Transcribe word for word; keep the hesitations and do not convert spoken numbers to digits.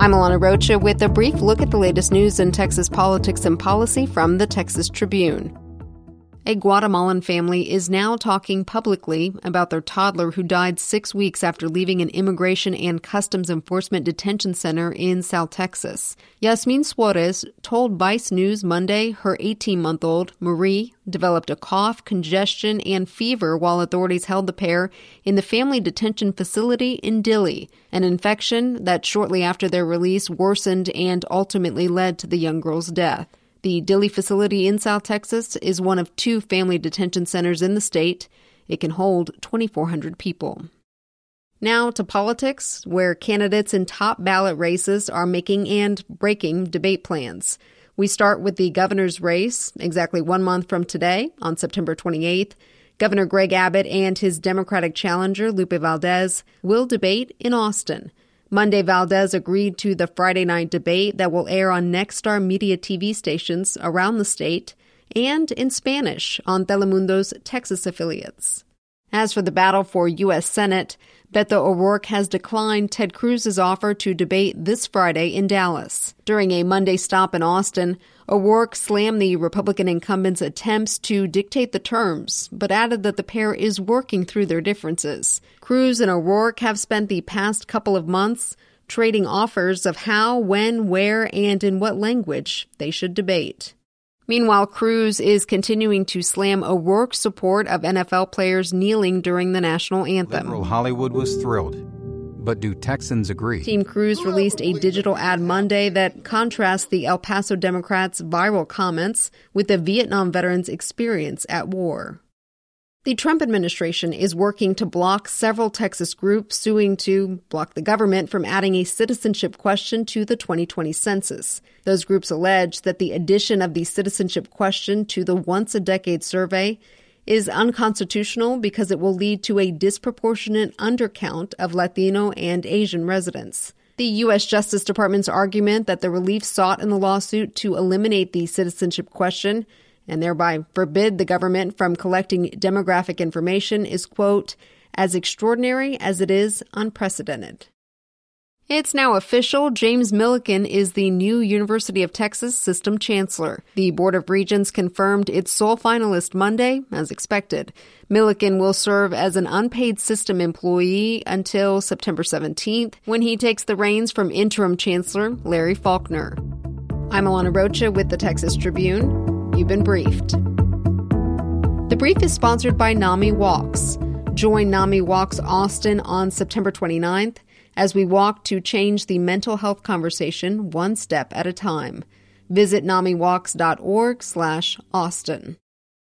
I'm Alana Rocha with a brief look at the latest news in Texas politics and policy from the Texas Tribune. A Guatemalan family is now talking publicly about their toddler who died six weeks after leaving an Immigration and Customs Enforcement detention center in South Texas. Yasmin Suarez told Vice News Monday her eighteen-month-old, Marie, developed a cough, congestion, and fever while authorities held the pair in the family detention facility in Dilley, an infection that shortly after their release worsened and ultimately led to the young girl's death. The Dilley facility in South Texas is one of two family detention centers in the state. It can hold twenty-four hundred people. Now to politics, where candidates in top ballot races are making and breaking debate plans. We start with the governor's race exactly one month from today, on September twenty-eighth. Governor Greg Abbott and his Democratic challenger, Lupe Valdez, will debate in Austin. Monday, Valdez agreed to the Friday night debate that will air on Nexstar media T V stations around the state and in Spanish on Telemundo's Texas affiliates. As for the battle for U S Senate, Beto O'Rourke has declined Ted Cruz's offer to debate this Friday in Dallas. During a Monday stop in Austin, O'Rourke slammed the Republican incumbent's attempts to dictate the terms, but added that the pair is working through their differences. Cruz and O'Rourke have spent the past couple of months trading offers of how, when, where, and in what language they should debate. Meanwhile, Cruz is continuing to slam O'Rourke's support of N F L players kneeling during the national anthem. Liberal Hollywood was thrilled, but do Texans agree? Team Cruz released a digital ad Monday that contrasts the El Paso Democrats' viral comments with the Vietnam veterans' experience at war. The Trump administration is working to block several Texas groups suing to block the government from adding a citizenship question to the twenty twenty census. Those groups allege that the addition of the citizenship question to the once-a-decade survey is unconstitutional because it will lead to a disproportionate undercount of Latino and Asian residents. The U S Justice Department's argument that the relief sought in the lawsuit to eliminate the citizenship question and thereby forbid the government from collecting demographic information is, quote, as extraordinary as it is unprecedented. It's now official. James Milliken is the new University of Texas System Chancellor. The Board of Regents confirmed its sole finalist Monday, as expected. Milliken will serve as an unpaid system employee until September seventeenth, when he takes the reins from interim Chancellor Larry Faulkner. I'm Alana Rocha with the Texas Tribune. You've been briefed. The brief is sponsored by NAMI Walks. Join NAMI Walks Austin on September twenty-ninth as we walk to change the mental health conversation one step at a time. Visit namiwalks dot org slash Austin.